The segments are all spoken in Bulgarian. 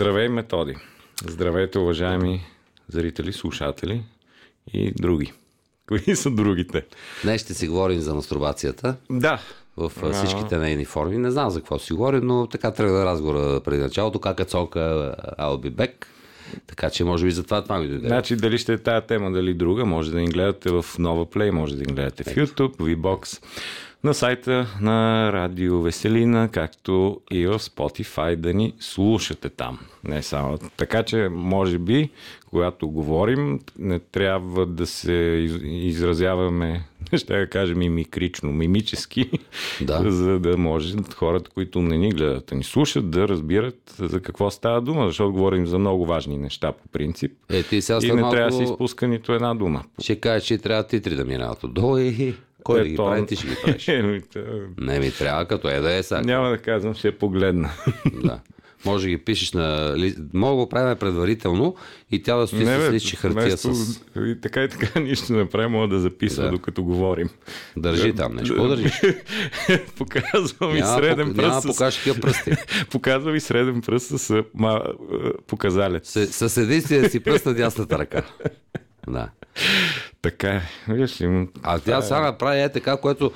Здравей, Методи! Здравейте, уважаеми зрители, слушатели и други. Кои са другите? Днес ще си говорим за мастурбацията. Да. В всичките нейни форми. Не знам за какво си говорим, но така тръгна разговора преди началото. Кака-цока, I'll be back. Така че може би за това ми дойде. Значи дали ще е тая тема, дали друга, може да им гледате в Nova Play, може да им гледате в YouTube, V-Box, на сайта на Радио Веселина, както и в Spotify да ни слушате там. Не само. Така че може би, когато говорим, не трябва да се изразяваме, ще да кажем, мимикрично, мимически, да. За да може хората, които не ни гледат, а ни слушат, да разбират за какво става дума, защото говорим за много важни неща по принцип. Ти сега и не трябва да се изпуска нито една дума. Ще кажеш, че трябва титри да минават отдолу и... Кой да ги прави, ти ще ги правиш. Не ми трябва, като е да е сега. Няма да казвам, ще погледна. Да. Може да ги пишеш на... Мога го правим предварително и тя да стои с личи хартия вместо... с... И така нищо не прави, мога да записва, да. Докато говорим. Държи там нещо. Подържиш. Показвам и среден пръст. Няма покажа такива пръсти. Показвам и среден пръст с показалец. С единствения си пръст на дясната ръка. Да. Така, виж ли... А тя сега направи така, което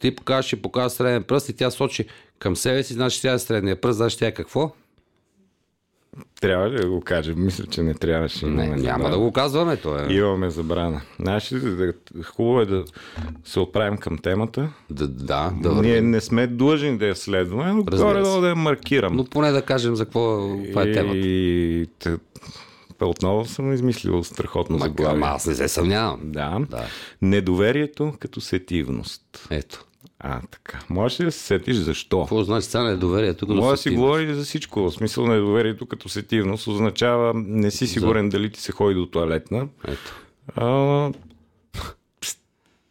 ти покажа, ще показва среден пръст и тя сочи към себе си, значи тя е средния пръст, значи тя е какво? Трябва ли да го кажем? Мисля, че не трябваше. Не, няма забрана. Да го казваме, то е. Имаме забрана. Значи, хубаво е да се отправим към темата. Да. Ние не сме длъжни да я следваме, но горе-долу да я маркирам. Но поне да кажем за какво е темата. И... Отново съм измислил страхотно заглавие. Аз не се съмнявам. Да. Недоверието като сетивност. Ето. Така. Можеш ли да се сетиш защо? Какво значи това недоверието като сетивност? Може да си говори за всичко. В смисъл недоверието като сетивност означава не си сигурен дали ти се ходи до тоалетна. Ето.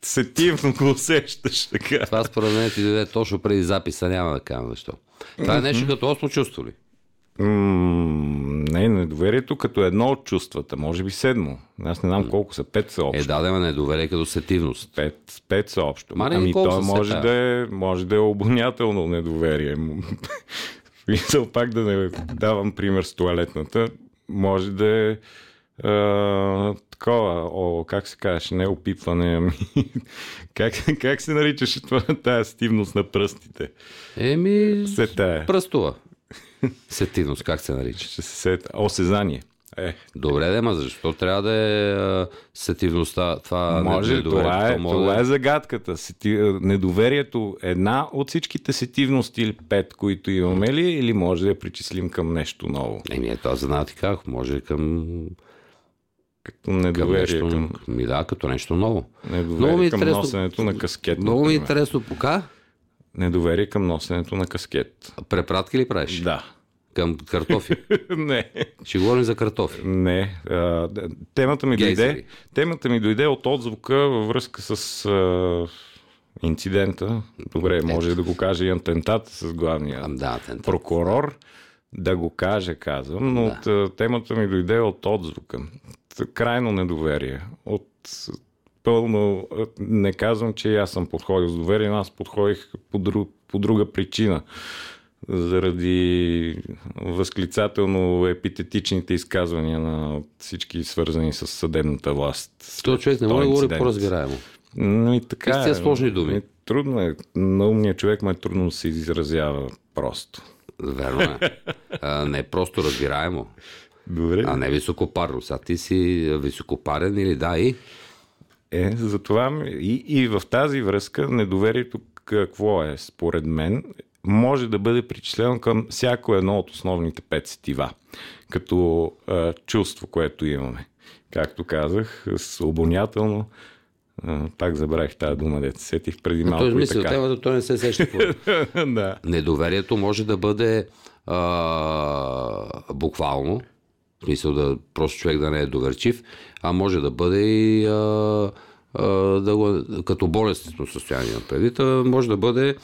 Сетивно го усещаш така. Това според мен ти даде точно преди записа. Няма да кажа защо. Това е нещо като осно чувство ли? Не, недоверието като едно от чувствата, може би седмо. Аз не знам колко са, 5 са общо. Дадема недоверие като сетивност. 5 са общо. Ами то може да е обонятелно недоверие. Мисъл пак да не давам пример с тоалетната. Може да е такова, как се казваш, не опипване. Как се наричаше това, тая сетивност на пръстите? Пръстова. Сетивност, как се нарича? Осезание. Добре, дема, защо трябва да е сетивността? Това може, това е загадката. Недоверието една от всичките сетивности или 5, които имаме ли, или може да я причислим към нещо ново? Това знае ти как, може към... Като недоверие. Като нещо ново. Недоверие към носенето на каскет. Много ми интересно пока. Недоверие към носенето на каскет. Препратки ли правиш? Да. Към картофи? Не. Ще говорим за картофи. Не. Темата ми дойде от отзвука във връзка с инцидента. Добре, може да го кажа и атентата с главния прокурор. Да го кажа, казвам, но темата ми дойде от отзвука. Крайно недоверие. Пълно, не казвам, че аз съм подходил с доверие, но аз подходих по друга причина. Заради възклицателно епитетичните изказвания на всички свързани с съдебната власт. Той човек не може да говори по-разбираемо. Така, сложни думи. Трудно е. На умния човек му е трудно да се изразява просто. Верно е. Не е просто разбираемо. Добре. А не високопарно. Сега ти си високопарен или и... Затова и в тази връзка недоверието какво е, според мен, може да бъде причислено към всяко едно от основните 5 сетива, като чувство, което имаме. Както казах, обонятелно, пак забравих тази дума, дето сетих преди малко и така. Той не се сеща. Недоверието може да бъде буквално, в смисъл да просто човек да не е доверчив, а може да бъде и като болестно състояние на предвид, може да бъде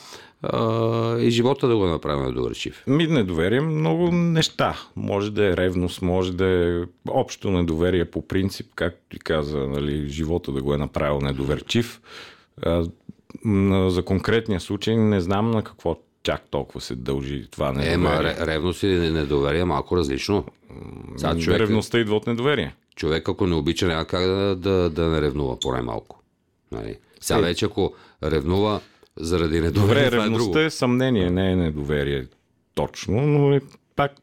и живота да го направим недоверчив. Недоверие много неща. Може да е ревност, може да е общо недоверие по принцип, както ти каза, живота да го е направил недоверчив. За конкретния случай не знам на какво чак толкова се дължи това недоверие. Ревност и недоверие малко различно. Ревността идва от недоверие. Човек, ако не обича, няма как да не ревнува поне малко. Нали? Сега вече, ако ревнува заради недоверие, това е друго. Ревността е съмнение, не е недоверие точно, но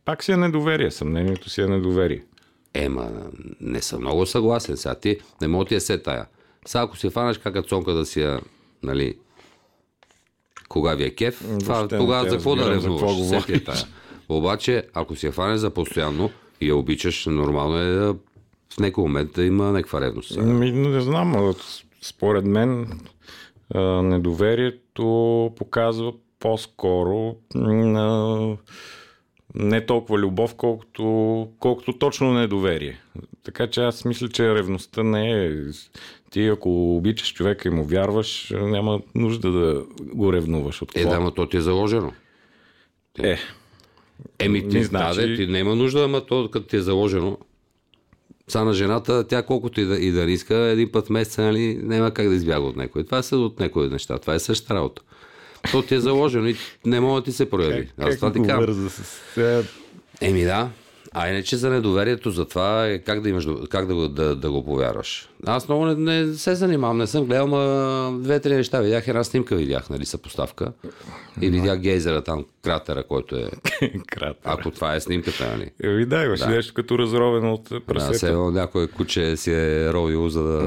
пак си е недоверие. Съмнението си е недоверие. Не съм много съгласен. Сега ти не мога ти се тая. Сега ако си фанеш кака цонка да си я, нали, кога ви е кеф, тогава за какво да ревнуваш? Обаче, ако си я фанеш за постоянно и я обичаш, нормално е да в някой момент да има някаква ревност. Не знам, според мен недоверието показва по-скоро не толкова любов, колкото точно недоверие. Така че аз мисля, че ревността не е... Ти ако обичаш човека и му вярваш, няма нужда да го ревнуваш. От да, но то ти е заложено. Ти няма нужда, ама то като ти е заложено. Са на жената, тя колкото и да риска, един път в месеца, нали, няма как да избяга от някой. Това са от някои неща, това е същата работа. То ти е заложено и не мога да ти се прояви. Аз това ти казвам. Да. А иначе за недоверието, за това е как да имаш, как да го повярваш. Аз много не се занимавам, не съм гледал, ма две-три неща. Видях една снимка, нали, съпоставка. И видях гейзера там, кратера, който е... Ако това е снимката, нали? Да, беше нещо като разровено от прасета. Да, се едно някое куче си е ровило, за да...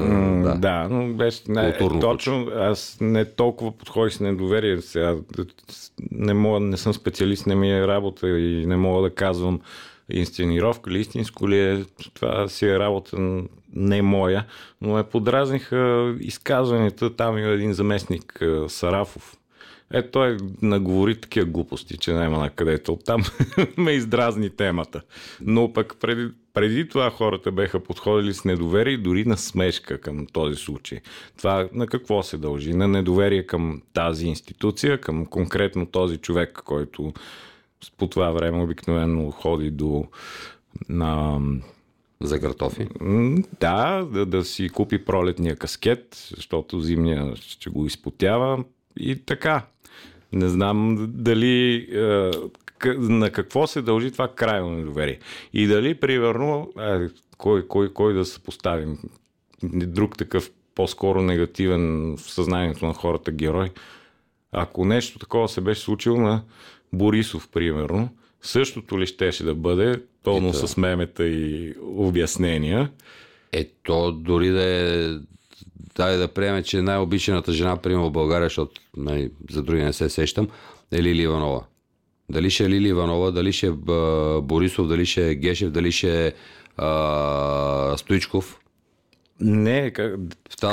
Да, но беше... Точно, аз не толкова подходих с недоверие. Сега не съм специалист, не ми е работа и не мога да казвам инсценировка ли, истинско ли е, това си е работа не моя, но ме подразниха изказванията, там има един заместник Сарафов. Той наговори такива глупости, че няма на където. Оттам ме издразни темата. Но пък преди това хората беха подходили с недоверие и дори на смешка към този случай. Това на какво се дължи? На недоверие към тази институция, към конкретно този човек, който по това време обикновено ходи до за картофи. Да си купи пролетния каскет, защото зимния ще го изпотява и така. Не знам дали на какво се дължи това крайно недоверие. И дали, примерно, кой да съпоставим друг такъв по-скоро негативен в съзнанието на хората герой. Ако нещо такова се беше случило на Борисов, примерно, същото ли щеше да бъде, пълно с мемета и обяснения? То дори да е... Дай да приеме, че най-обичаната жена, примерно в България, защото за други не се сещам, е Лили Иванова. Дали ще е Лили Иванова, дали ще е Борисов, дали ще е Гешев, дали ще е Стоичков? Не,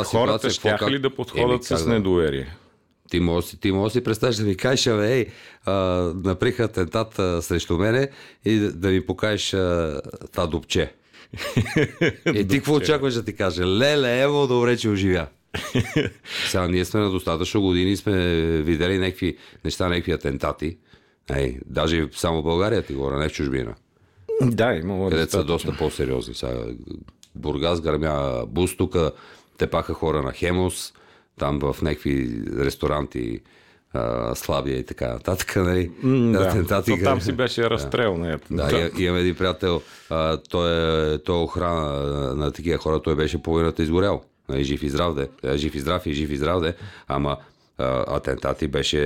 хората щяха ли да подходят с недоверие? Ти може да си представиш да ми кажеш, наприха атентат срещу мене и да ми покажеш това дупче. И ти какво очакваш да ти кажа? Леле, ево, добре, че оживя. Сега ние сме на достатъчно години, сме видели някакви неща, някакви атентати. Даже само в България ти говоря, не в чужбина. Да, имало. Където са доста по-сериозни. Сега Бургас гърмя бус, тук те паха хора на Хемус, там в някакви ресторанти слабия и така нататък, нали? Атентати, там си беше разстрел. Имам един приятел, той е охрана на такива хора, той беше половината изгорял. Нали, жив и здрав, ама атентати беше...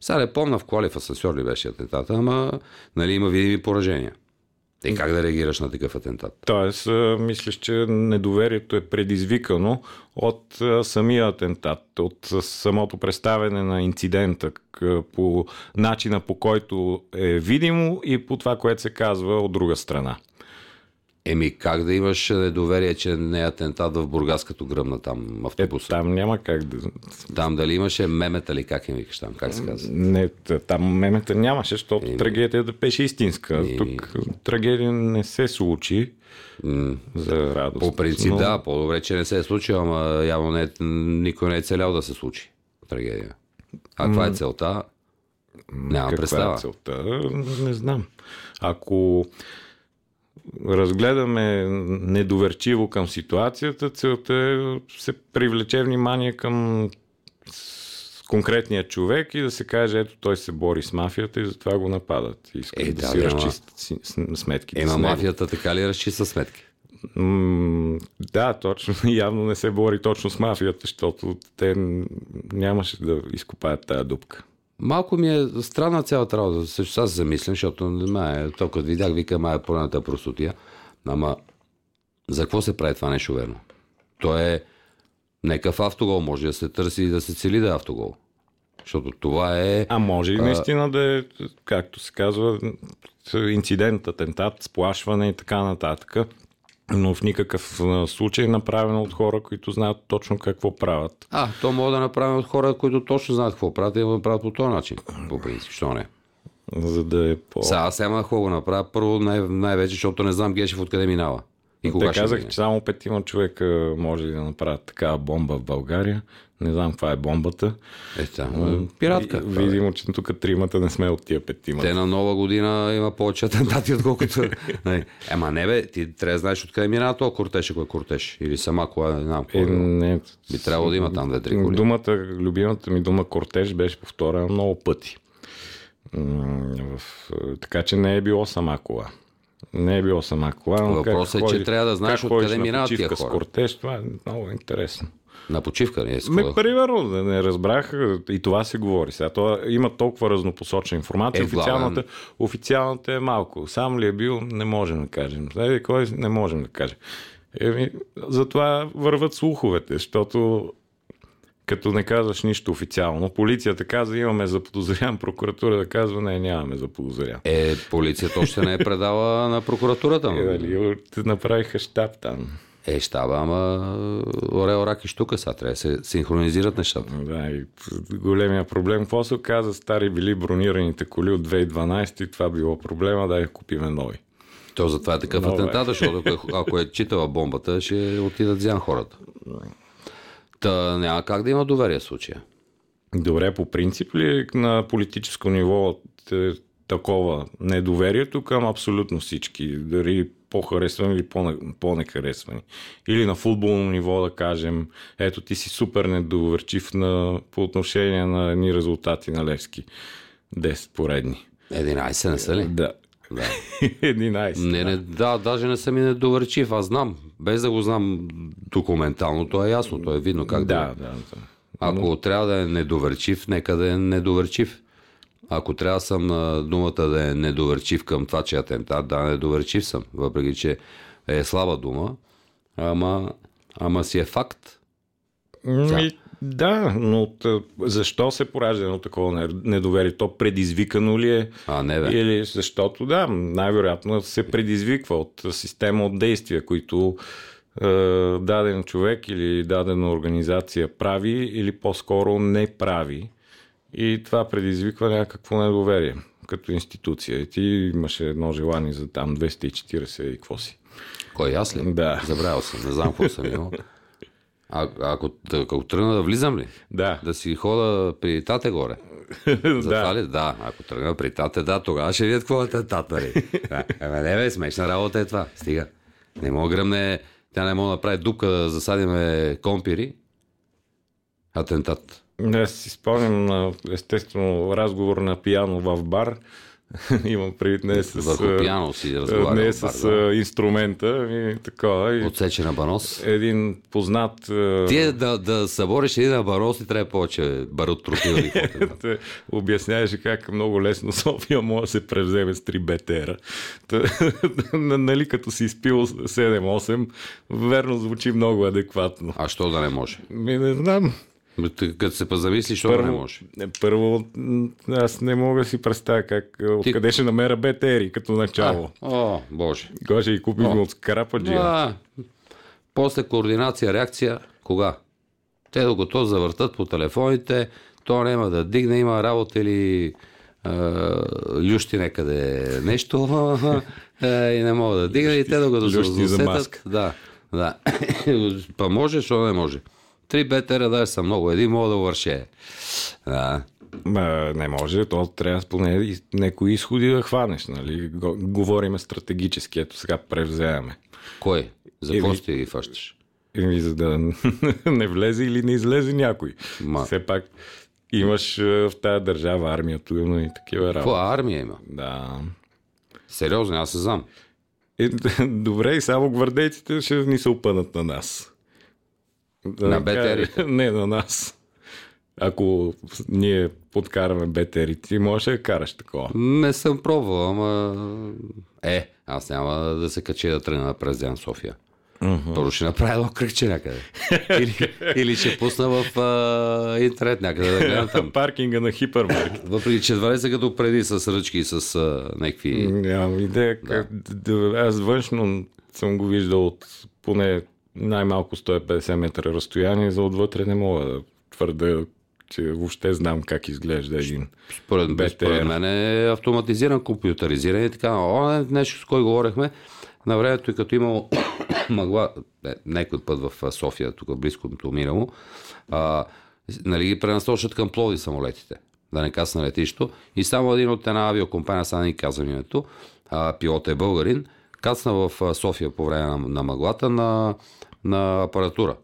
Сега не помня в Куалев асансьор ли беше атентата, ама нали, има видими поражения. И как да реагираш на такъв атентат? Тоест, мислиш, че недоверието е предизвикано от самия атентат, от самото представяне на инцидента, по начина по който е видимо и по това, което се казва от друга страна. Как да имаш недоверие, че не е атентат в Бургас, като гръмна там автобуса? Там няма как да... Там дали имаше мемета ли, как им викаш там, как се казва? Не, там мемета нямаше, защото трагедията беше истинска. Тук трагедия не се случи за радост. По принцип да, по-добре, че не се е случило, ама явно никой не е целял да се случи трагедия. А това е целта? Няма представа. Е целта? Не знам. Ако разгледаме недоверчиво към ситуацията, целта е се привлече внимание към конкретния човек и да се каже, ето той се бори с мафията и затова го нападат. Искат да си разчистят сметките. Ема мафията така ли разчиства сметки? Да, точно. Явно не се бори точно с мафията, защото те нямаше да изкопаят тая дупка. Малко ми е странна цялата работа. Също аз замислям, защото толкова видях, викам, ай, пораната простотия. Ама за какво се прави това нещо верно? То е некъв автогол, може да се търси и да се цели да е автогол. Защото това е... А може и наистина да е, както се казва, инцидент, атентат, сплашване и така нататък. Но в никакъв случай направено от хора, които знаят точно какво правят. То може да направим от хора, които точно знаят какво правят и да го направят по този начин. По принцип, що не? За да е по... Сега аз няма какво го направя. Първо най-вече, защото не знам Гешев откъде минава. И кога ще казах, че само 5 човека може да направят такава бомба в България. Не знам каква е бомбата. Пиратка. Видимо, че тук 3 не сме от тия 5. Те на Нова година има повече атентати, отколкото... Ема не бе, ти трябва да знаеш откъде минава този кортеж, ако е кортеж. Или сама кола, не знам. Не. Би трябвало да има там 2-3 коли. Думата, любимата ми дума кортеж беше повторена много пъти. Така че не е било сама кола. Въпросът е, че трябва да знаеш откъде минават тия хора. С кортеж, това е много интересно. На почивка не е сходах. Примерно, да не разбрах, и това се говори. Сега това има толкова разнопосочна информация. Официалната е малко. Сам ли е бил, не можем да кажем. Кой не можем да кажем. Затова върват слуховете, защото като не казваш нищо официално, полицията казва, имаме заподозрян, прокуратура да казва, не, нямаме заподозрян. Полицията още не е предала на прокуратурата. Направиха щаб там. Щаба, ама орел, рак и щука, сега трябва да се синхронизират нещата. Да, и големия проблем. Какво се оказа? Стари били бронираните коли от 2012 и това било проблема, да я купиме нови. То затова е такъв атентат, защото ако е читава бомбата, ще отидат зян хората. Та няма как да има доверие в случая. Добре, по принцип ли на политическо ниво такова недоверието към абсолютно всички, дали по-харесвани или по-нехаресвани. Или на футболно ниво да кажем, ето ти си супер недоверчив по отношение на едни резултати на Левски. 10 поредни. 11 не са ли? Да. 11. Да, даже не съм и недоверчив, аз знам. Без да го знам документално, то е ясно, то е видно как да. Ако трябва да е недоверчив, нека да е недоверчив. Ако трябва съм на думата да е недоверчив към това, че атентат, да, недоверчив съм. Въпреки, че е слаба дума, ама си е факт. Да, но защо се поражда едно такова недоверие? То предизвикано ли е? Не бе. Или защото, да, най-вероятно се предизвиква от система от действия, които даден човек или дадена организация прави или по-скоро не прави. И това предизвиква някакво недоверие като институция. И ти имаше едно желание за там 240 и какво си. Кой, аз ли? Да. Забравял съм, не знам какво съм имал. Ако тръгна да влизам ли? Да. Да си хода при тате горе. Затова ли? Да. Ако тръгна при тате, да, тогава ще видят какво е тата ли. Не бе, смешна работа е това. Стига. Не мога гръмне, тя не мога да направи дупка да засадиме компири. Атентат. Аз си спомням, естествено, разговор на пиано в бар. Имам предвид, не е с... Върху пиано си разговарял. Не е с инструмента. И такова. Отсечен абанос. Един познат... Ти да събориш един абанос и трябва повече барут тротива. Обясняваше как много лесно София може да се превземе с 3 БТР-а. Нали като си изпил 7-8, верно звучи много адекватно. А що да не може? Не знам. Като се позамислиш, това не може. Първо, аз не мога да си представя как откъде ще намеря БТР-и като начало. Боже. Кога ще ги купим от Скарападжия? После координация, реакция, кога? Те докато завъртат по телефоните, то няма да дигне, има работа или лющи някъде нещо и не мога да дигне и те докато се усетат. Да. Па може, що не може. 3 БТР даже са много. Един мога да върше. Не може. То трябва поне някои изходи да хванеш. Нали? Говориме стратегически. Ето сега превземаме. Кой? За какво ще ги фащаш? За да не влезе или не излезе някой. Все пак Имаш в тази държава армия, но и такива работи. Това армия има? Да. Сериозно, аз се знам. Добре, и само гвардейците ще ни се опънат на нас. Да, на БТР-ите? Не, на нас. Ако ние подкараме БТР-ите, ти можеш да караш такова. Не съм пробвал, ама... аз няма да се качи да тръгна на Президент София. Първо ще направя кръгче някъде. Или ще пусна в интернет някъде да гледам там. Паркинга на хипермаркет. Въпреки че 20 като преди с ръчки и с някакви... Нямам идея. Аз външно съм го виждал от поне най-малко 150 метра разстояние, за отвътре не мога да твърда, че въобще знам как изглежда един БТР. Според мен е автоматизиран, компютъризиран и така. Нещо с кой говорихме на времето, и като имало мъгла, някой път в София, тук близкото минало, нали ги пренасочат към Пловдив самолетите, да не каса на летището, и само един от една авиокомпания, сега ни казва името, пилот е българин, кацна в София по време на мъглата на апаратура.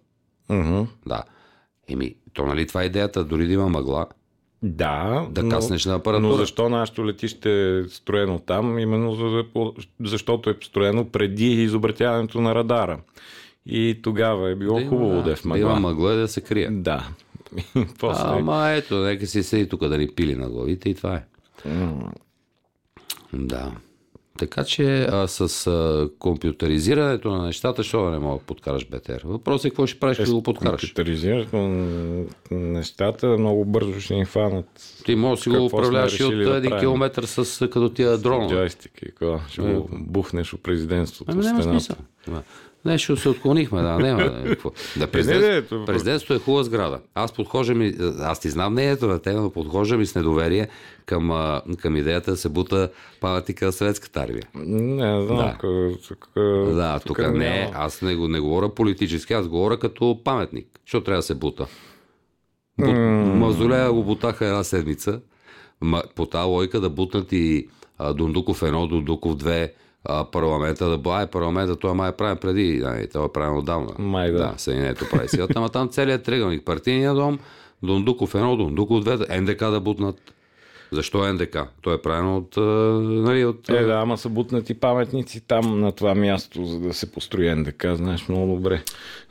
Да. То нали това е идеята, дори да има мъгла, да каснеш на апаратура. Но защо нашето летище е строено там? Именно защото е строено преди изобретяването на радара. И тогава е било хубаво да е в мъгла. Да има мъгла да се крие. Да. После... Ама ето, нека си седи тук да ни пили на главите и това е. Да. Така че с компютъризирането на нещата, що да не мога да подкараш БТР? Въпросът е какво ще правиш, да го подкараш? Компютъризирането на нещата много бързо ще ни хванат. Ти можеш да си го управляваш и от 1 километър като тия дрона. С джойстик и какво? Ще го бухнеш от президентството. Няма смисъл. Нещо се отклонихме, няма какво. Президентството е хубава сграда. Аз ти знам мнението на тема, но подхождам и с недоверие към идеята да се бута паметника на съветската армия. Не знам. Тук не. Аз не говоря политически, аз говоря като паметник. Що трябва да се бута? Мазолея го бутаха една седмица. По тази логика да бутнат и Дондуков 1, Дондуков 2, парламента да бъде парламента, това май е правен преди, това е правен отдавна. Май да. Съединението прави силата, ама там целият триъгълник, партийния дом, Дондуков 1, Дондуков 2, НДК да бутнат. Защо НДК? Той е правен от... ама са бутнати паметници там на това място, за да се построи НДК, знаеш много добре.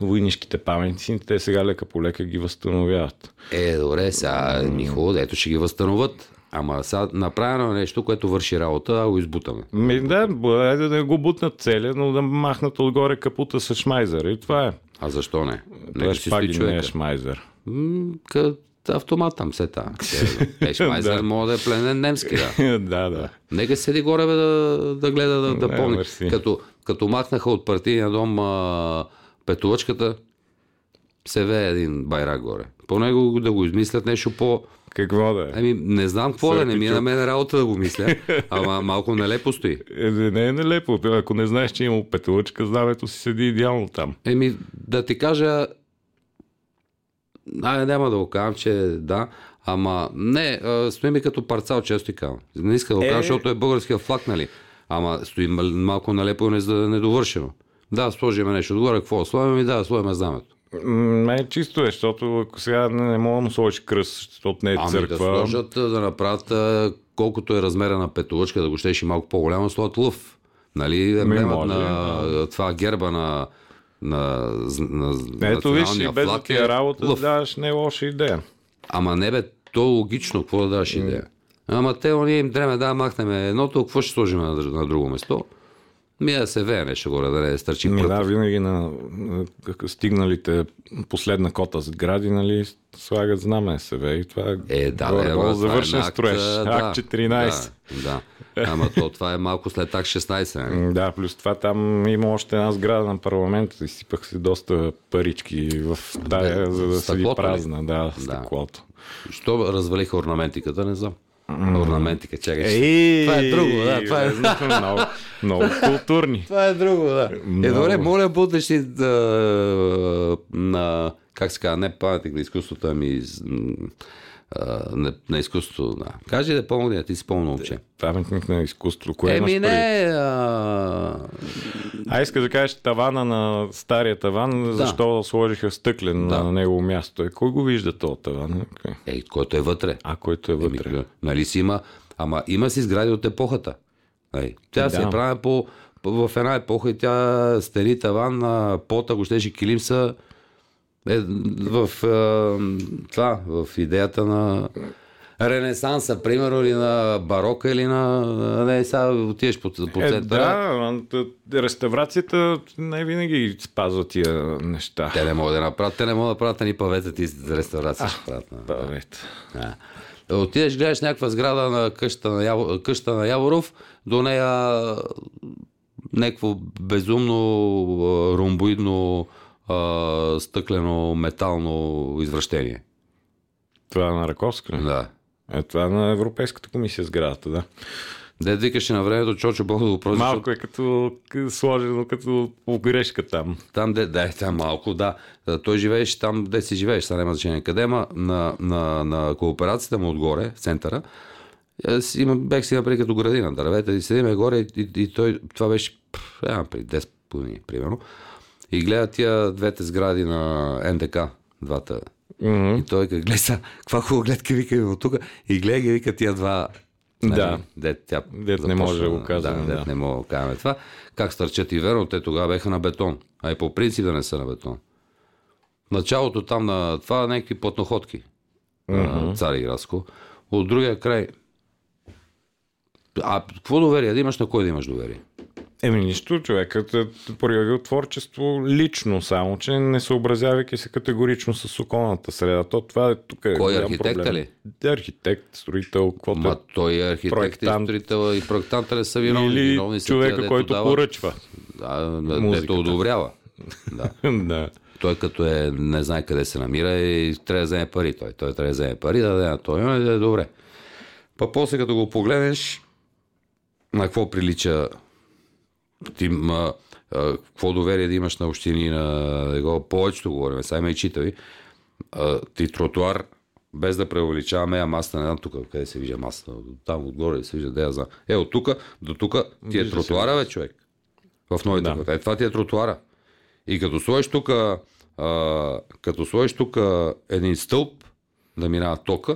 Войнишките паметници, те сега лека по лека ги възстановяват. Добре, сега Михо, ето ще ги възстановят. Ама сега направено нещо, което върши работа, а го избутаме. Да не го бутнат целия, но да махнат отгоре капута с шмайзер. И това е. А защо не? Това шпаги не е шмайзер. Автомат там се тая. Шмайзер може да е пленен немски. Да. Нека седи горе да гледа, да помни. Като махнаха от партийния дом петолъчката, се вее един байрак горе. По него да го измислят нещо по... Какво да е? Не знам какво да, не ми е на мен работа да го мисля, ама малко нелепо стои. Не е нелепо, ако не знаеш, че има петолъчка, знамето си седи идеално там. Да ти кажа, няма да го казвам, че да, ама не, стои ми като парцал, често и казвам. Не иска да го казвам, защото е българския флаг, нали? Ама стои малко нелепо и недовършено. Да, сложиме нещо отгоре, какво сложим и да, сложиме знамето. Чисто е, защото ако сега не мога да сложиш кръст, защото не е църква. Да сложат, да направят колкото е размера на петолъчка, да го щеш и малко по-голямо, сложат лъв. Нали, емблемата това герба на националния флаг. Без да ти е работа да даваш не е лоша идея. Ама не бе, то е логично, какво да даваш идея. Ама те ние им дреме, махнем едното, какво ще сложим на друго место? Да се вее нещо горе, да не стърчи прътът. Винаги на стигналите последна кота с гради, нали, слагат знаме се вее и това завършен строеж. Акт 14. Ама това е малко след акт 16. Не? Да, плюс това там има още една сграда на парламента, изсипах си доста парички в тая, за да седи празна. Да. Стъклото. Що развалиха орнаментиката, не знам. Орнаментика, чакаш. Това е друго, това е много културни. Това е друго, добре, моля, буташ и на, как се казва, не паметник на изкуството, на изкуството, да. Кажи да помогне, ти си помня, момче. Паметник на изкуството, кое имаш преди? А иска да кажеш тавана на стария таван, да. Защо сложиха стъклен да. На негово място? И кой го вижда този таван? Е, който е вътре. А, който е вътре. Еми, нали си има, ама има си сгради от епохата. Ай, тя да. Се прави в една епоха и тя стени таван, пота, го щеше килимса е, в идеята на Ренесанса, примерно, или на барока, или на... Не, сега отидеш по центъра. Да, реставрацията не винаги спазва тия неща. Те не могат да направят, ни павета ти за реставрация ще правят. Павета. Отидеш, гледаш някаква сграда на къща на Яворов, до нея някакво безумно ромбоидно стъклено метално извращение. Това е на Раковска? Да. Е, това е на Европейската комисия сградата, да. Да, викаше на времето, Чочо Бог да го прозвучи. Малко е като сложено, като погрешка там. Там, там малко, да. Той живееше там, де си живееш, сега няма значение къде, ма на кооперацията му отгоре, в центъра, бех си напред като градина, дървета и седиме горе и той, това беше при 10 години, примерно. И гледа тия двете сгради на НДК, двата. Mm-hmm. И той ка гледа, каква хубава гледка, вика ми от тук, и гледа ги вика тия два. Да, дет не може да го казваме. Да, не мога да казваме това. Как стърчат и верно, те тогава беха на бетон. А и по принцип да не са на бетон. Началото там на това някакви плътноходки. Mm-hmm. Цари Градско. От другия край. А какво доверие? Да имаш на кой да имаш доверие? Еми нищо, човекът е проявил творчество лично, само че не съобразявайки се категорично с околната среда. То това е тук е. Кой архитекта ли? Архитект, строител, каквото. Ма той е архитект, строител и проектант не са виновни. Или човека, който поръчва. Дето одобрява. Да. Той като е, не знае къде се намира и трябва да вземе пари. Той трябва да вземе пари, да даде на той, да е добре. Па после като го погледнеш, на какво прилича какво доверие да имаш на общини, на повечето говорим, сега има и читави, ти тротуар, без да преувеличаваме, масата, не знам тук, къде се вижда масата, там отгоре се вижда, де я знам. Е, от тук до тук ти е тротуара, бе, човек. В новите пътя. Е, това ти е тротуара. И като сложиш тук, един стълб да минава тока,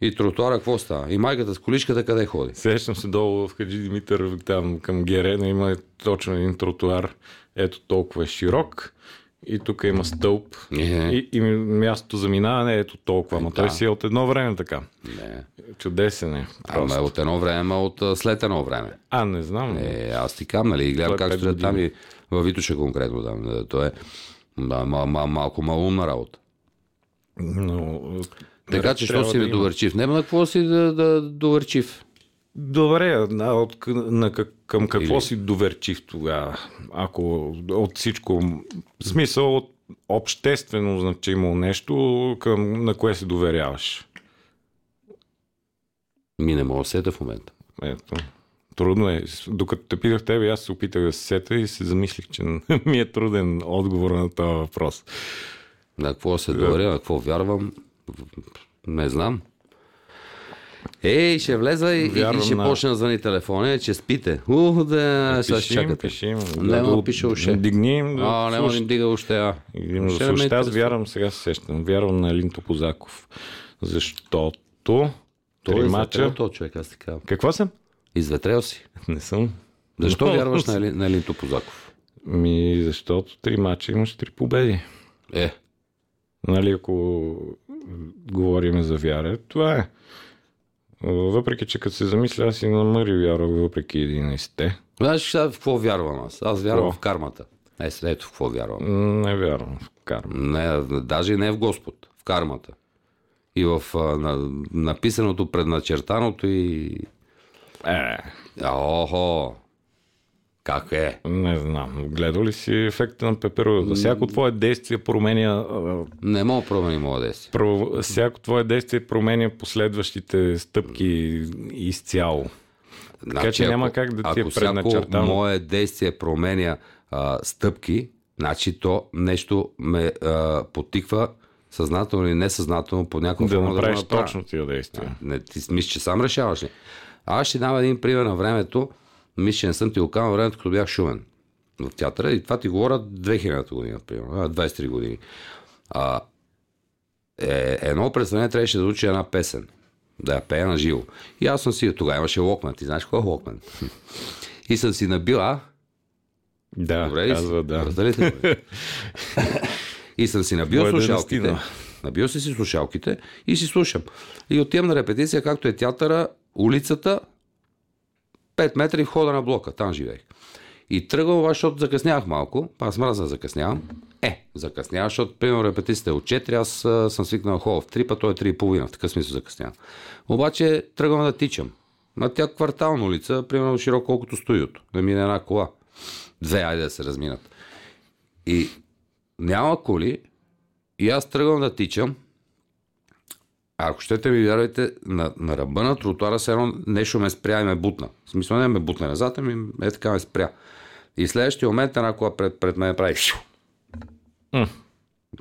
и тротуара какво става? И майката с количката къде ходи? Сещам се долу в Хаджи Димитър, там към Герена има точно един тротуар, ето толкова е широк и тук има стълб и мястото за минаване ето толкова, но той си е от едно време така. Не. Чудесен е. Ама от едно време, от след едно време. А, не знам. Аз ти кам, нали, гледам как стоят там и във Витоша конкретно там. То е малко малумна работа. Но... Така че, що си недоверчив? Няма на какво си да доверчив. Добре, към какво си доверчив тогава? Ако от всичко, смисъл от обществено значимо нещо, на кое се доверяваш? Ми не мога да сета в момента. Ето. Трудно е. Докато те питах тебе, аз се опитах да се сета и се замислих, че ми е труден отговор на този въпрос. На какво се доверя, на какво вярвам? Не знам. Ей, ще влеза и ще почне да звъни телефона, че спите. Да, сега ще чакате. Не мога пиша още. Дигни им. Не мога да им дига още. Аз вярвам, сега се сещам. Вярвам на Елин Топозаков. Защото... Той изветрел този човек, аз ти казвам. Какво съм? Изветрел си. Не съм. Защо вярваш на Елин Топозаков? Защото 3 мача имаш 3 победи. Нали, ако говорим за вяра, това е. Въпреки, че като се замисля, аз и намъри вярвах въпреки 11-те. Знаеш, в какво вярвам аз? Аз вярвам в кармата. Ето в какво вярвам. Не вярвам в кармата. Не, даже не в Господ, в кармата. И в написаното, предначертаното и... Охо! Как е? Не знам. Гледал ли си ефекта на пеперуда? Всяко твое действие променя... Не мога да промени моя действие. Всяко твое действие променя последващите стъпки изцяло. Значи, така че няма как да ти е предначертано. Ако мое действие променя стъпки, значи то нещо ме потиква съзнателно или несъзнателно по някаква форма да направиш точно тия действия. Ти мислиш, че сам решаваш ли? Аз ще дам един пример на времето. Мисля, не съм ти го казал времето, като бях в Шумен. в театъра, и това ти говоря 2000-та година, примерно, 23 години. Едно представление трябваше да звучи една песен, да я пея на живо. И аз съм си, тогава имаше Walkman, ти знаеш кой е Walkman? И съм си набила, да, добре ли казва, да. И съм си набил слушалките. Набил си слушалките и си слушам. И отивам на репетиция, както е театъра, улицата, 5 метри входа на блока, там живеех. И тръгвам, защото закъснях малко. Аз мразна закъснявам. Закъснявам, защото, примерно, репетицията е от 4, аз съм свикнал хол в 3, път той е 3,5, в такъв смисъл закъснявам. Обаче тръгвам да тичам. На тя квартална улица, примерно широко колкото студиото, да мине една кола. Две, айде да се разминат. И няма коли, и аз тръгвам да тичам. Ако щете ми вярвайте, на ръба на тротуара се едно нещо ме спря и ме бутна. В смисъл не ме бутна назад, ами е така ме спря. И следващия момент една кола пред мен прави.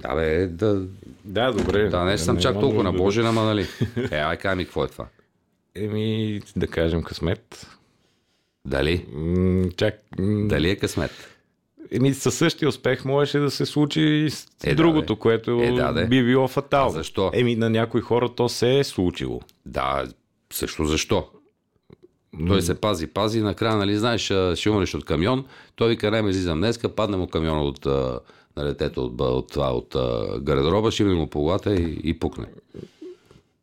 Да бе, да, добре. Да, не съм чак толкова набожен, ама нали. Ай, кажа ми, какво е това? Еми, да кажем късмет. Дали? Дали е късмет? Еми, със същия успех можеше да се случи и с другото, което би било фатално. Защо? Еми, на някои хора то се е случило. Да, също защо? Той се пази, накрая, нали, знаеш, ще умреш от камион, той вика, не ме излизам днеска, падна му камион на детето от гардероба, шибне му по главата и пукне.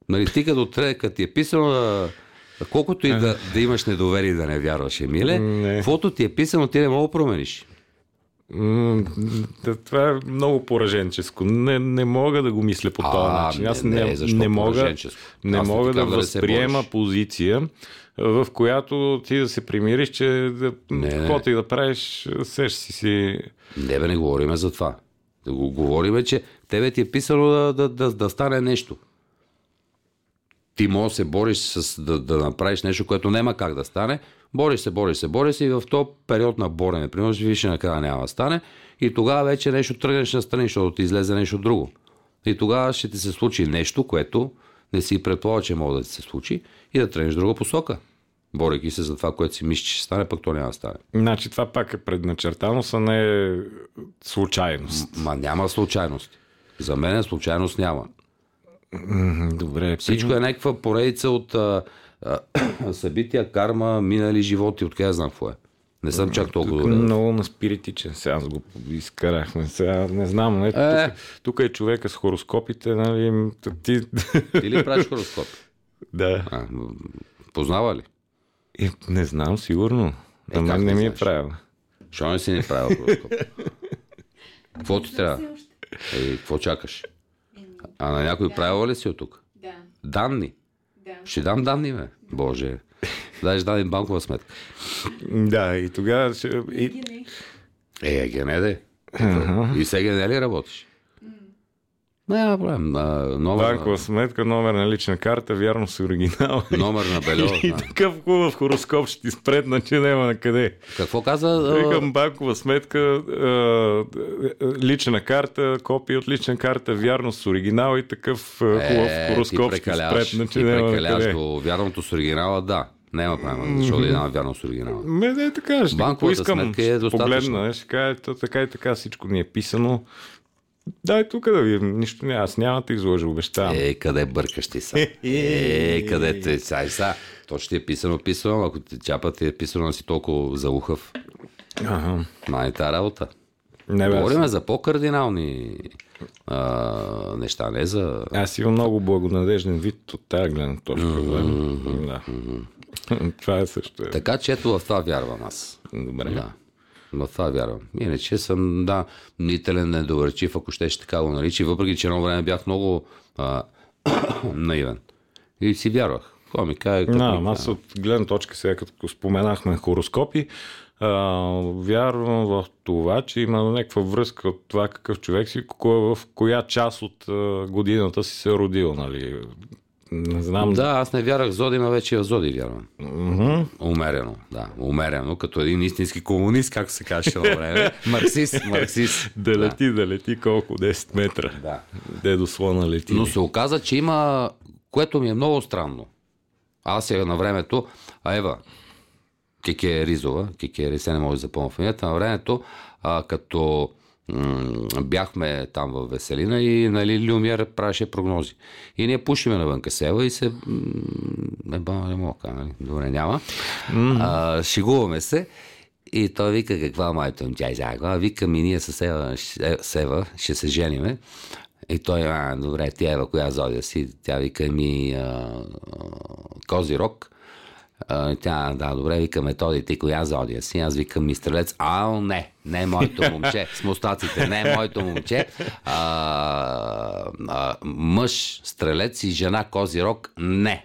Нали, ти като ти е писано... Колкото и да имаш недоверие, да не вярваш, Емиле, каквото ти е писано, ти не мога да промениш. Това е много пораженческо. Не мога да го мисля по този начин. Аз не мога, да възприема позиция, в която ти да се примириш, че каквото и да правиш, сеш си. Не бе, не говориме за това. Да го говориме, че тебе ти е писано да стане нещо. Ти може да се бориш да направиш нещо, което няма как да стане. Бориш се и в този период на борене, примерно, виж, накрая няма да стане и тогава вече нещо тръгнеш настрани, защото ти излезе нещо друго. И тогава ще ти се случи нещо, което не си предполага, че може да ти се случи и да тръгнеш друга посока. Борейки се за това, което си мислиш, че ще стане, пък то няма да стане. Значи това пак е предначертаност, а не е случайност. Ма няма случайност. За мен случайност няма. Добре. Всичко е някаква поредица от събития, карма, минали животи, откъде я знам какво е. Не съм чак толкова добре. Много на спиритичен сеанс го изкарахме. Сега не знам. Тук е човека с хороскопите, нали? Ти ли правиш хороскоп? Да. Познава ли? Не знам, сигурно. На мен не ми е правила. Що не си не правила хороскоп? Какво ти трябва? Какво чакаш? А на някой правила ли си от тук? Да. Данни? Да. Ще дам данни, бе. Боже. Дадеш данни банкова сметка. Да, и тогава ще... Егене, де. И с Егене ли работиш? Няма проблем. Банкова сметка, номер на лична карта, вярно с оригинал. Номер на бельо. И такъв хубав хороскоп ще ти спретна, че няма на къде. Какво каза? Викам банкова сметка, лична карта, копия от лична карта, вярно с оригинал и такъв хубав хороскоп ще ти спретна, че няма на къде. Вярното с оригинала, да. Няма правилно, защото една вярно с оригинала. Не е така. Банковата сметка е достатъчно. Така и така всичко ми е писано. Дай тук да видим. Нищо не. Аз няма да изложа, обещавам. Къде бъркаш ти са? Къде ти са? То ще ти е писано. Ако ти чапа, ти е писано си толкова заухав. Мани тая работа. Говорим за по-кардинални неща, не за... Аз имам много благонадежден вид от тая гледна точка. Това е също. Така че ето в това вярвам аз. Добре. Да. Но това вярвам. Иначе съм, да, мнителен, недоверчив, ако ще така го наричи, въпреки че едно време бях много наивен. И си вярвах. Кой ми каже, аз от гледна точка сега, като споменахме хороскопи, вярвам в това, че има някаква връзка от това какъв човек си, в коя част от годината си се родил, нали? Не знам. Да, аз не вярах Зоди, но вече и в Зоди вярвам. Умерено, да. Умерено, като един истински комунист, както се каже на време. Марксист. Да лети колко? 10 метра. Да. Дедослона лети. Но се оказа, че има, което ми е много странно. Аз сега на времето, Кикея Ризова, Кикея Ризова, не може да запомня фамилията, на времето, като бяхме там във Веселина и, нали, Люмьер правеше прогнози. И ние пушиме навънка Сева и се... не мога, нали? Добре, няма. Шегуваме се. И той вика, каква майто им тя изягва? Вика ми, ние със Сева ще се жениме. И той, добре, тя Ева, коя зодия си? Тя вика ми, Козирог. Тя, да, добре, вика Методи, ти коя зодия си? Аз викам ми Стрелец. Не е моето момче. С мустаците, не е моето момче. Мъж Стрелец и жена Козирог, не.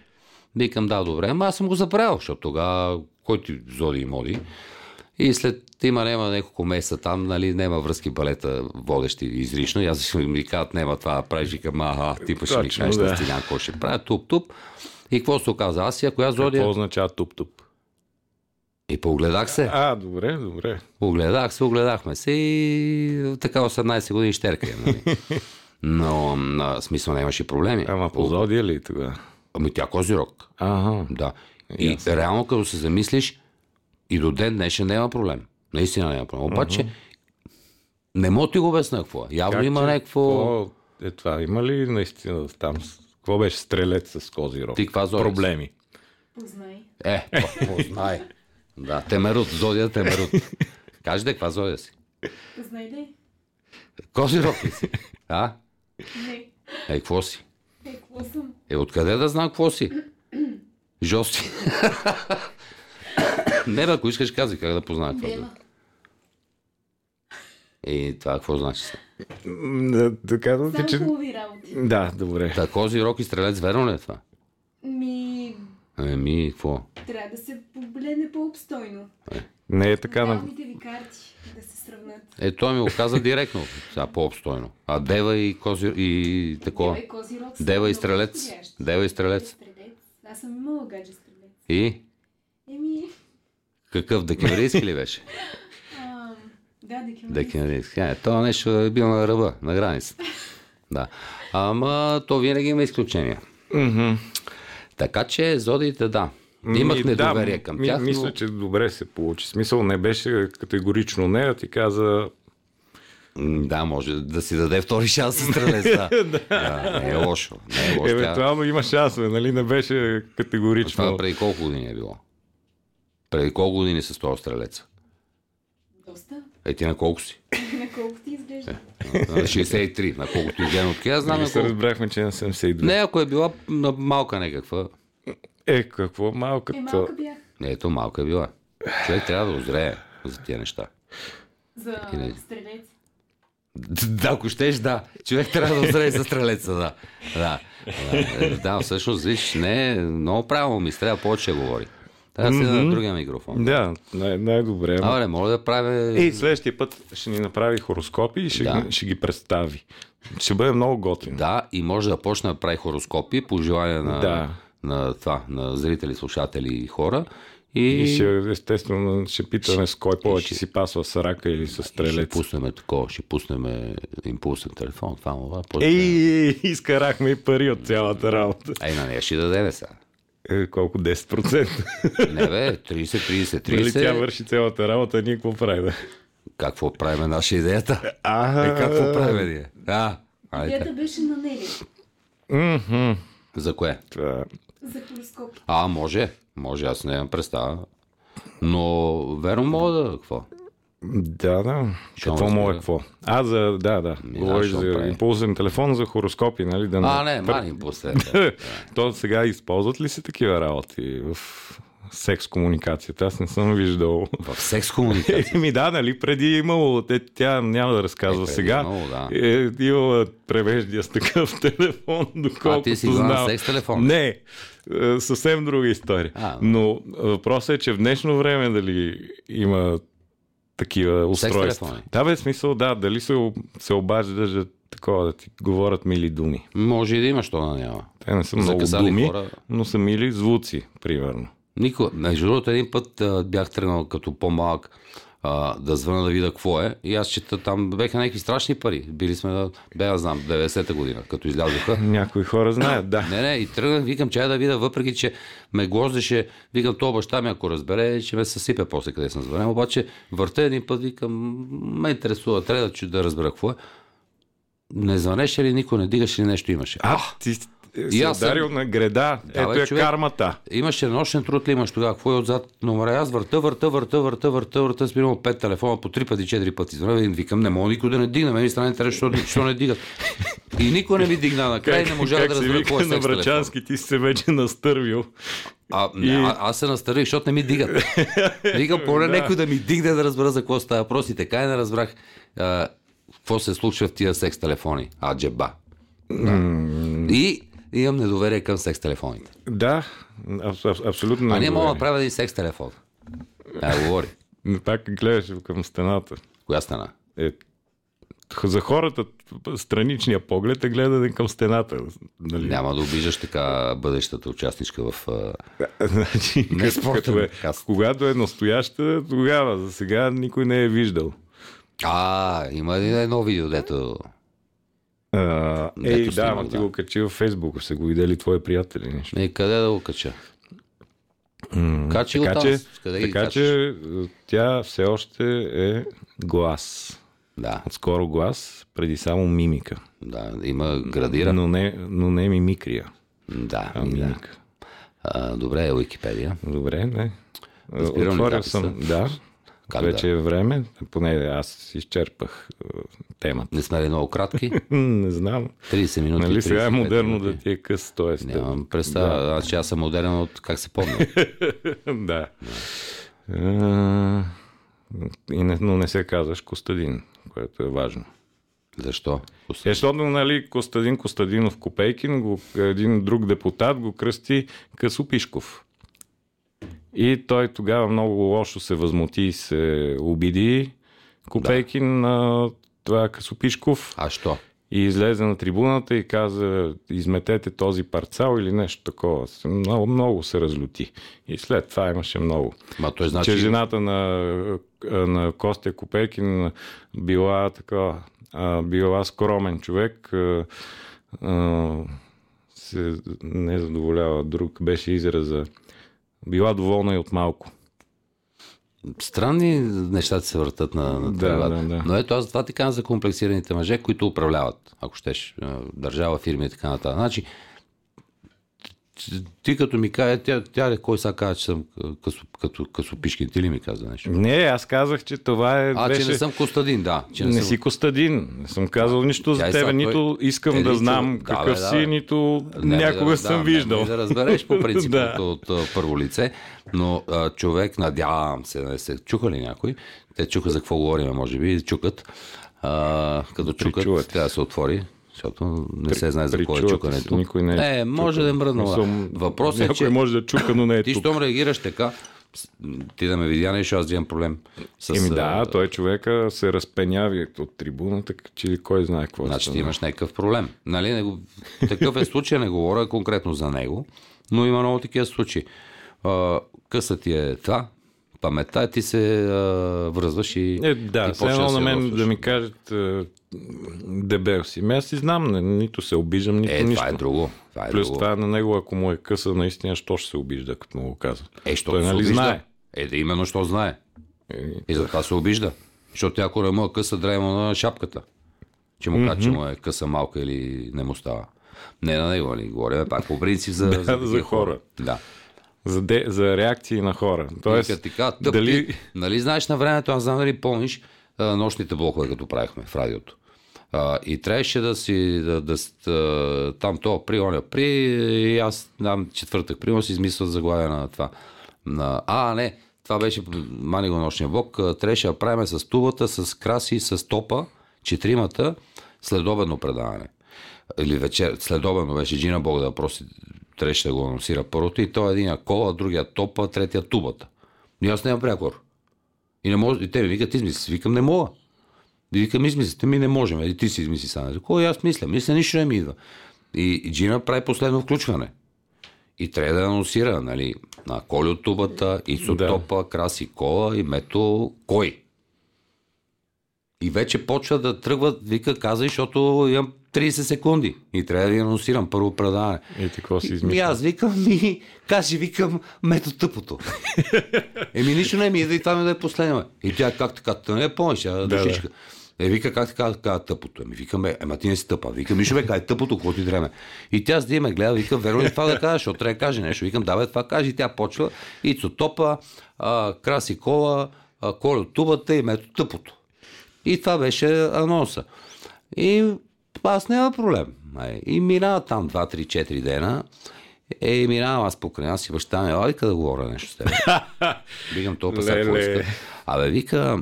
Викам, да, добре, ама аз съм го забравил, защото тогава кой ти зоди и моди? И след няма няколко месеца там, нали, няма връзки балета водещи изрично. И аз ще ми казват, няма това да правиш, и към, типа ще ми кажеш, да стигам, какво ще правя, туп-туп. И какво се оказа? Аз я, коя зодия... Какво означава туп-туп? И погледах се. Добре. Огледахме се и така 18 години щерка, нали. Но на смисъл нямаше проблеми. Ама по зодия ли тогава? Ами тя Козирог. Да. И реално като се замислиш, и до ден днешен няма проблем. Наистина няма проблем. Обаче, не мога ти го обясня какво. Явно има някакво... Това има ли наистина там? Какво беше Стрелец с Козирог? Ти каква зодия? Проблеми. Познай. Познай. Да, Темерут. Зодия Темерут. Кажете, каква зодия си? Познай ли? Козирог ли си? Не. Какво си? Какво съм? Откъде да знам какво си? Жости. Не, бе, ако искаш, казвай как да познаеш това. Дева. И това какво значи се? Само хубави работи. Да, добре. Та Козирог и Стрелец, верно ли е това? Еми, какво? Трябва да се погледне по-обстойно. Не е така. Реалните ви карти да се сравнат. Той ми го каза директно, сега по-обстойно. Дева и Козирог и такова. Дева и Стрелец. Аз съм имала гадже Стрелец. И? Какъв декемерийски ли беше? Да, декемерийски. Това нещо е бил на ръба, на границата. Да. Ама то винаги има изключения. Така че зодиите, да. Имах недоверие към тях. Мисля, че добре се получи. Смисъл не беше категорично не, а ти каза... Да, може да си даде втори шанс с Стрелеца. Не е лошо. Евентуално има шансове, нали? Не беше категорично. Това преди колко години е било? Преди колко години с този Стрелец? Доста. Ти на колко си? На колко ти изглежда? На 63, на колкото изглежда от кея, знам. Се разбрахме, че на 72. Не, ако е била малка някаква. Какво малката? Малка бях. Ето, малка е била. Човек трябва да озрее за тия неща. За Стрелец? Да, ако щеш, да. Човек трябва да озрее за Стрелеца, да. Да, всъщност, виж, не е много правилно ми. Трябва повече да говори. Трябва да седа на другия микрофон. Да, най-добре. Абе, може да правя... И следващия път ще ни направи хороскопи и ще ги представи. Ще бъде много готвен. Да, и може да почне да прави хороскопи по желание на зрители, слушатели и хора. И ще, естествено, ще питаме с кой повече си пасва, с рака или с Стрелец. Ще пуснем такова, ще пуснем импулсен телефон. Изкарахме и пари от цялата работа. На нея ще дадем сега. Колко? 10%? Не бе, 30. Дали тя върши цялата работа, ние какво правим? Какво правим наша идеята? Какво правим ние? Идеята беше на Нели. За кое? За хороскоп. Може, аз не имам представа. Но верно мога да... Какво? Да. Какво мога какво? Говориш за импулсен телефон, за хороскопи, нали? Импулсен. То сега използват ли се такива работи в секс-комуникацията? Аз не съм виждал. В секс-комуникацията? Нали? Преди имало, тя няма да разказва сега. Имала превеждия с такъв телефон, доколкото ти си знам. Секс-телефон? Не. Съвсем друга история. Но въпросът е, че в днешно време дали има такива устройства. Да, бе, смисъл, дали се обажда такова да ти говорят мили думи. Може и да има, що да няма. Те не са много думи, хора, но са мили звуци, примерно. Между другото, един път бях тръгнал като по-малък да звъна да видя какво е. И аз чета, там беха някакви страшни пари. Били сме, бе, знам, 90-та година, като излязоха. Някои хора знаят, да. Не, и тръгнах, викам, чая да видя, въпреки че ме глождеше, викам, то баща ми, ако разбере, ще ме съсипе после къде съм звънен. Обаче върта един път, викам, ме интересува, трябва да разбера какво е. Не звънеше ли никой, не дигаше ли нещо, имаше. Ти се ударил на греда, да, ето е човек, кармата. Имаше нощен труд ли имаш тогава, какво е отзад номера? Аз върта, спирам 5 телефона по 3 пъти, 4 пъти. Звънам, викам, не мога никой да не дигна, мен страна не трябва, защото не дигат. И никой не ми дигна, накрай не можа да разбера какво е секс телефон. На Врачански ти се вече настървил. Аз се настървих, защото не ми дигат. Викам, поне някой да ми дигне да разбера за какво става въпрос, и така и не разбрах какво се случва в тия секс телефони. Аджеба. И имам недоверие към секс телефоните. Да, абсолютно. А ние мога да правя един секс телефон. Говори. Пак гледаш към стената. Коя стена? За хората страничния поглед е гледане към стената. Нали? Няма да обиждаш така бъдещата участничка в спорта. Когато е настояща, тогава. За сега никой не е виждал. Има едно видео, дето... да, ти го качи във Фейсбук, са го видели твои приятели. Нещо. Къде да го кача? Качи го там. Така че тя все още е глас. Да. Отскоро глас, преди само мимика. Да, има градира. Но не мимикрия. Да, мимика. Добре, Уикипедия. Добре, не. Отворил съм, да. Как вече е време, поне аз изчерпах темата. Не сме ли много кратки? Не знам. 30 минути. Нали сега е модерно да ти е къс, т.е. Нямам представа, значи аз съм модерен от как се помня. Да. Но не се казваш Костадин, което е важно. Защо? Защото, нали, Костадин Костадинов Копейкин, един друг депутат го кръсти Късопишков. И той тогава много лошо се възмути и се обиди Копейкин на това Късопишков. А що? И излезе на трибуната и каза, изметете този парцал или нещо такова. Много, много се разлюти. И след това имаше много. Че значи... жената на Костя Копейкин била така, била скромен човек, се не задоволява. Друг беше израза. Била доволна и от малко. Странни нещата се въртат на тревата. Да. Но ето аз това ти казвам за комплексираните мъже, които управляват, ако щеш, държава, фирми и така нататък. Значи, ти като ми каза, тя кой сега каза, че съм Късопишкин, ти ли ми каза нещо? Не, аз казах, че това е... че не съм Костадин, да. Не си Костадин. Не съм казал нищо за тебе, нито искам да знам какъв си, нито някога съм виждал. Не да разбереш по принцип от първо лице, но човек, надявам се, не се чуха ли някой? Те чуха за какво говорим, може би, чукат. Като чукат, трябва да се отвори. Защото не се знае за кой е чукането. Никой не е, може да е мръднала. Въпросът е, че... Някой може да чука, но не е тук. Ти щом реагираш така, ти да ме видя нещо, аз имам проблем. Той човека се разпенява от трибуната, че кой знае какво. Значи ти имаш някакъв проблем. Нали? Такъв е случай, не говоря конкретно за него, но има много такива случаи. Къса ти е това, паметта, ти се връзваш и... все едно на мен да ми кажат... дебел си. Аз си знам, нито се обиждам, нито нищо. Това е друго. Плюс това на него, ако му е къса, наистина, що ще се обижда, като му го казва. Той нали знае. Именно, що знае. И затова се обижда. Защото ако не му е къса, драе му на шапката. Че му казва, че му е къса малка или не му става. Не на него, нали? Говорим пак по принцип за хора. Да. За реакции на хора. Тоест, дали... Нали знаеш на времето, аз знам дали помниш, нощните блокове, като правихме в радиото. И трябваше да си там това при и аз там четвъртък примерно си измисля заглавия на това. Не, това беше мани го нощния блок. Трябваше да правиме с Тубата, с Краси, с Топа, четиримата, следобедно предаване. Или вечер, следобедно беше Джина, Бог да проси, трябваше да го анонсира първото и той е един Кола, другия Топа, третия Тубата. Но аз нямам прякор. И не може, и те ми викат, измисли. Викам, не мога. Викам, измислите ми, не можем. И ти си измисли сам. Кой аз мисля, нищо не ми идва. И Джина прави последно включване. И трябва да анонсира, нали, на Колю Тубата, Исотопа, Краси Кола и Мето кой. И вече почва да тръгват, вика, казай, защото имам 30 секунди и трябва да я анонсирам първо предаване. И какво си измисля? И аз викам, и кажи, викам, мето тъпото. Еми нищо не ми е, да и това ми да е последно. И тя как така, не е помниш, душичка. Е, вика, как така, така тъпото? Еми, викаме, ема ти не си тъпа. Викам, Мишо, бе, кай тъпото, какво ти трябва. И тя с Диме гледа, викам, верно ли това да кажеш, защото трябва да каже нещо. Викам, да, бе, това каже. И тя почва, и Топа, Краси кола, Коле от тубата и мето тъпото. И това беше анонса. И аз няма проблем. И минава там 2-3-4 дена. Е, минавам аз покрай нас и баща ми, ой, да говоря нещо с теб. Викам, Топа, сега какво иска. Абе, вика,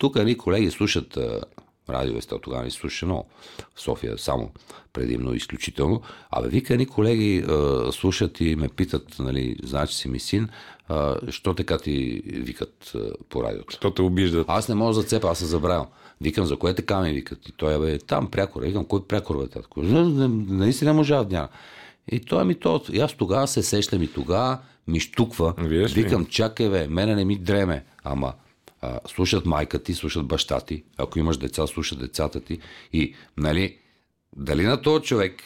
тук едни колеги слушат Радио Веселина, тогава ни слуша, но в София само предимно изключително. Абе, вика, едни колеги слушат и ме питат, нали, значи си ми син, що така ти викат по радиото? Що те обиждат? Аз не мога да зацепя, аз се забравям. Викам, за кое така ми викат? И той, бе, там прякора. Викам, кой прякора, бе, татко? Наистина можа дня. И той ми то, и аз тогава се сещам и тогава ми штуква. Викам, чакай, бе, мене не ми дреме. Ама слушат майка ти, слушат баща ти, ако имаш деца, слушат децата ти. И, нали, дали на този човек,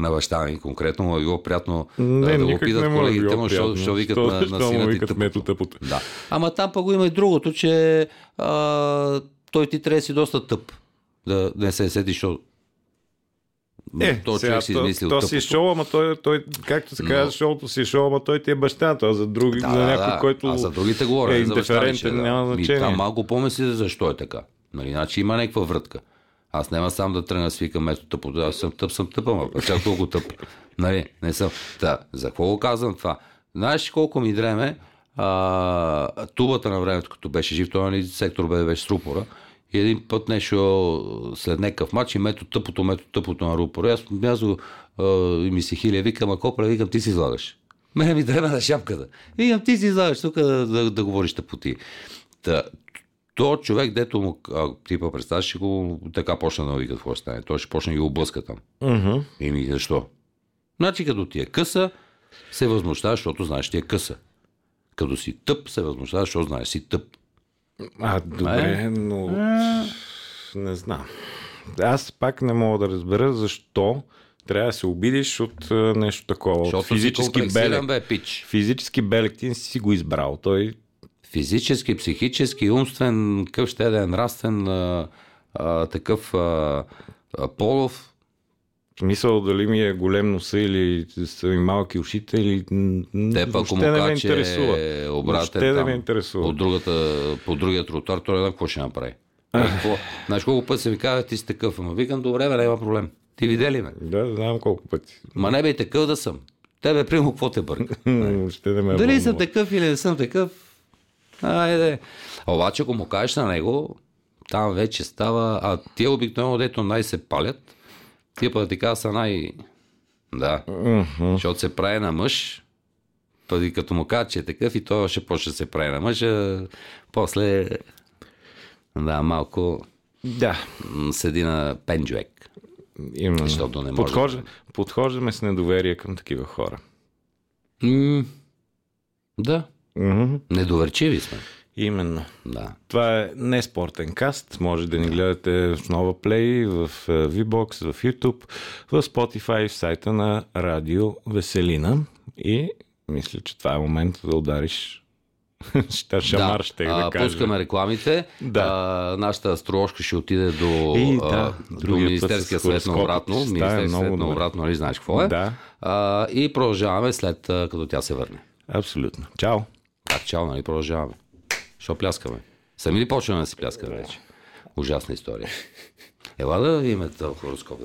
на баща ми конкретно, му е било приятно да го питат колегите му, защото викат на сина ти тъпото. Да. Ама там пък го има и другото, че той ти трябва да си доста тъп, да не се сетиш, защото той сега, си измислил то си шоу, ама той както се казва, шоуто си шоу, ама той ти е бащата, а за други, за някой, който а за другите говоря, е индиферентен, няма значение. Там малко помисли защо е така. Нали, значи има някаква врътка. Аз няма сам да тръгна свикам ето тъпо, аз съм тъп, ама чак толкова тъп. Нали, не съм. Да, за какво го казвам това? Знаеш колко ми дреме, Тубата на времето, като беше жив, той нали, сектор беше с рупора. И един път нещо след някакъв матч и мето тъпото на рупора. Аз мязо и ми се хиля, викам, ако прави, викам, ти си излагаш. Мене ми дреме на шапката. Викам, ти си излагаш, тук да говориш тъпоти. То човек, дето му типа представяш, ще го така почна да викат в какво стане. Той ще почне да ги облъска там. Uh-huh. И ми защо? Значи като ти е къса, се възмущаваш, защото знаеш, ти е къса. Като си тъп, се възмущаваш, защото знаеш, си тъп. Добре, но не знам. Аз пак не мога да разбера защо трябва да се обидиш от нещо такова. Защото физически белек. Физически белек ти не си го избрал. Той физически, психически, умствен, къв ще да е нравствен, такъв полов. Мисъл дали ми е голем носа или са ми малки ушите или те пак му кажа, че е обратен там по другия тротуар, той не знам какво ще направи. Знаеш колко пъти се ми казва, ти си такъв, ама викам, добре, бе, няма проблем. Ти видели ме? Да, знам колко пъти. Ма не бе и такъв да съм. Тебе, примерно, какво те бърка? Дали съм такъв или не съм такъв? Айде. Обаче, ако му кажеш на него, там вече става, тия обикновено, дето най-се палят, тия път да ти казва са най... Да. Uh-huh. Защото се прави на мъж, пъти като му казва, че е такъв и той ще почне да се прави на мъж, после да, малко седи на пенджуек. Именно. Защото не може. Подхождаме с недоверие към такива хора. Да. Uh-huh. Недоверчиви сме. Именно. Да. Това е не спортен каст. Може да ни гледате в Nova Play, в V-Box, в YouTube, в Spotify, в сайта на Радио Веселина. И мисля, че това е момент да удариш шамар, ще да кажа. Пускаме рекламите. Нашата астрологка ще отиде до Министерския съвет на обратно. Министерския съвет на обратно, нали знаеш какво е. Да. И продължаваме след като тя се върне. Абсолютно. Чао. Так, чао, нали продължаваме. Що пляскаме? Сами ли почваме да си пляскаме вече? Ужасна история. Ела да видим този хороскоп.